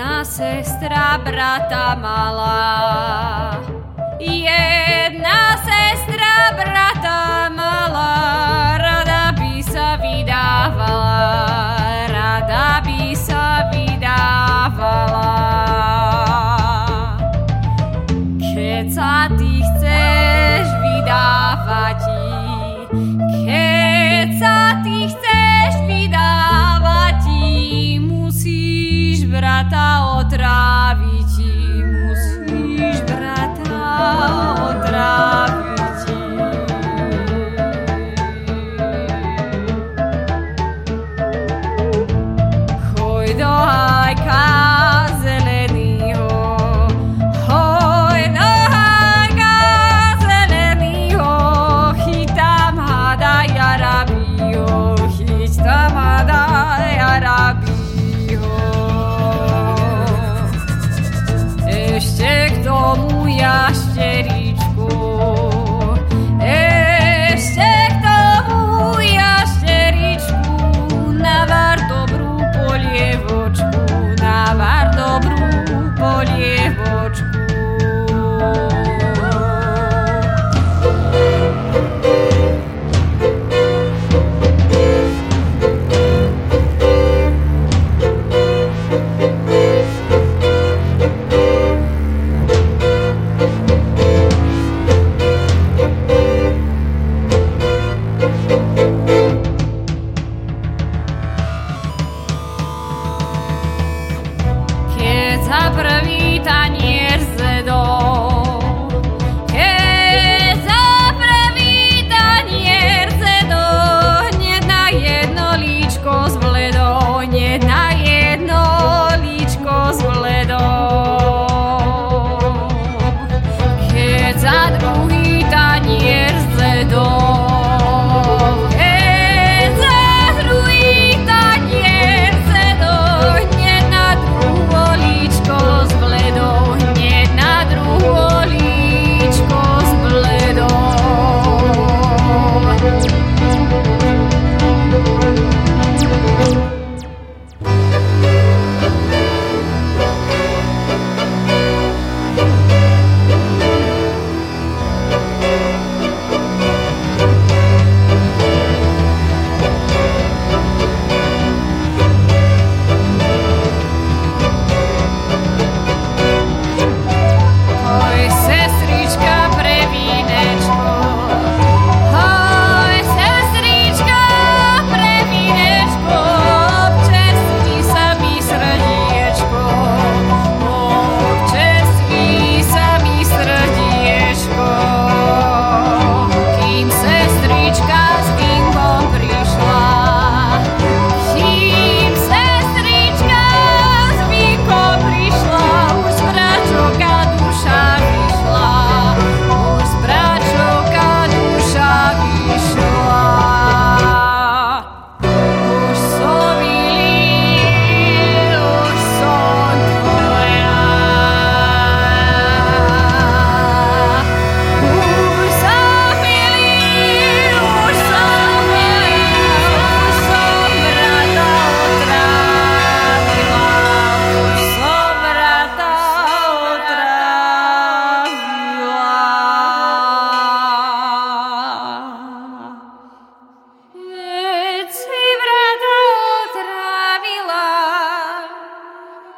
Jedna sestra brata mala, jedna sestra brata mala, rada by sa vydávala, rada by sa vydávala. Keď sa ty chceš vydávať, keď sa ty chceš vydávať, musíš brata otráviť, musíš brata otráviť. Choď do hajka zeleného, choď do hajka zeleného, chyť tam hada jarabího, chyť tam hada jarabího. Ešte k tomu jašteričku, ešte k tomu jašteričku, navar dobrú polievočku, navar dobrú polievočku. Za prvý tanier zjedol, keď za prvý tanier zjedol, hneď na jedno líčko zvledol, hneď na jedno líčko zvledol. Keď za druhý tanier zjedol,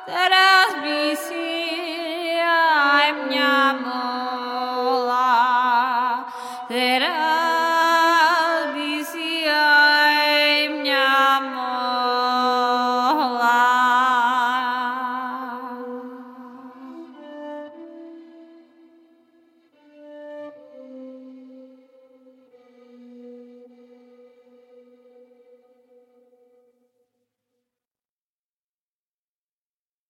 teraz by si aj mňa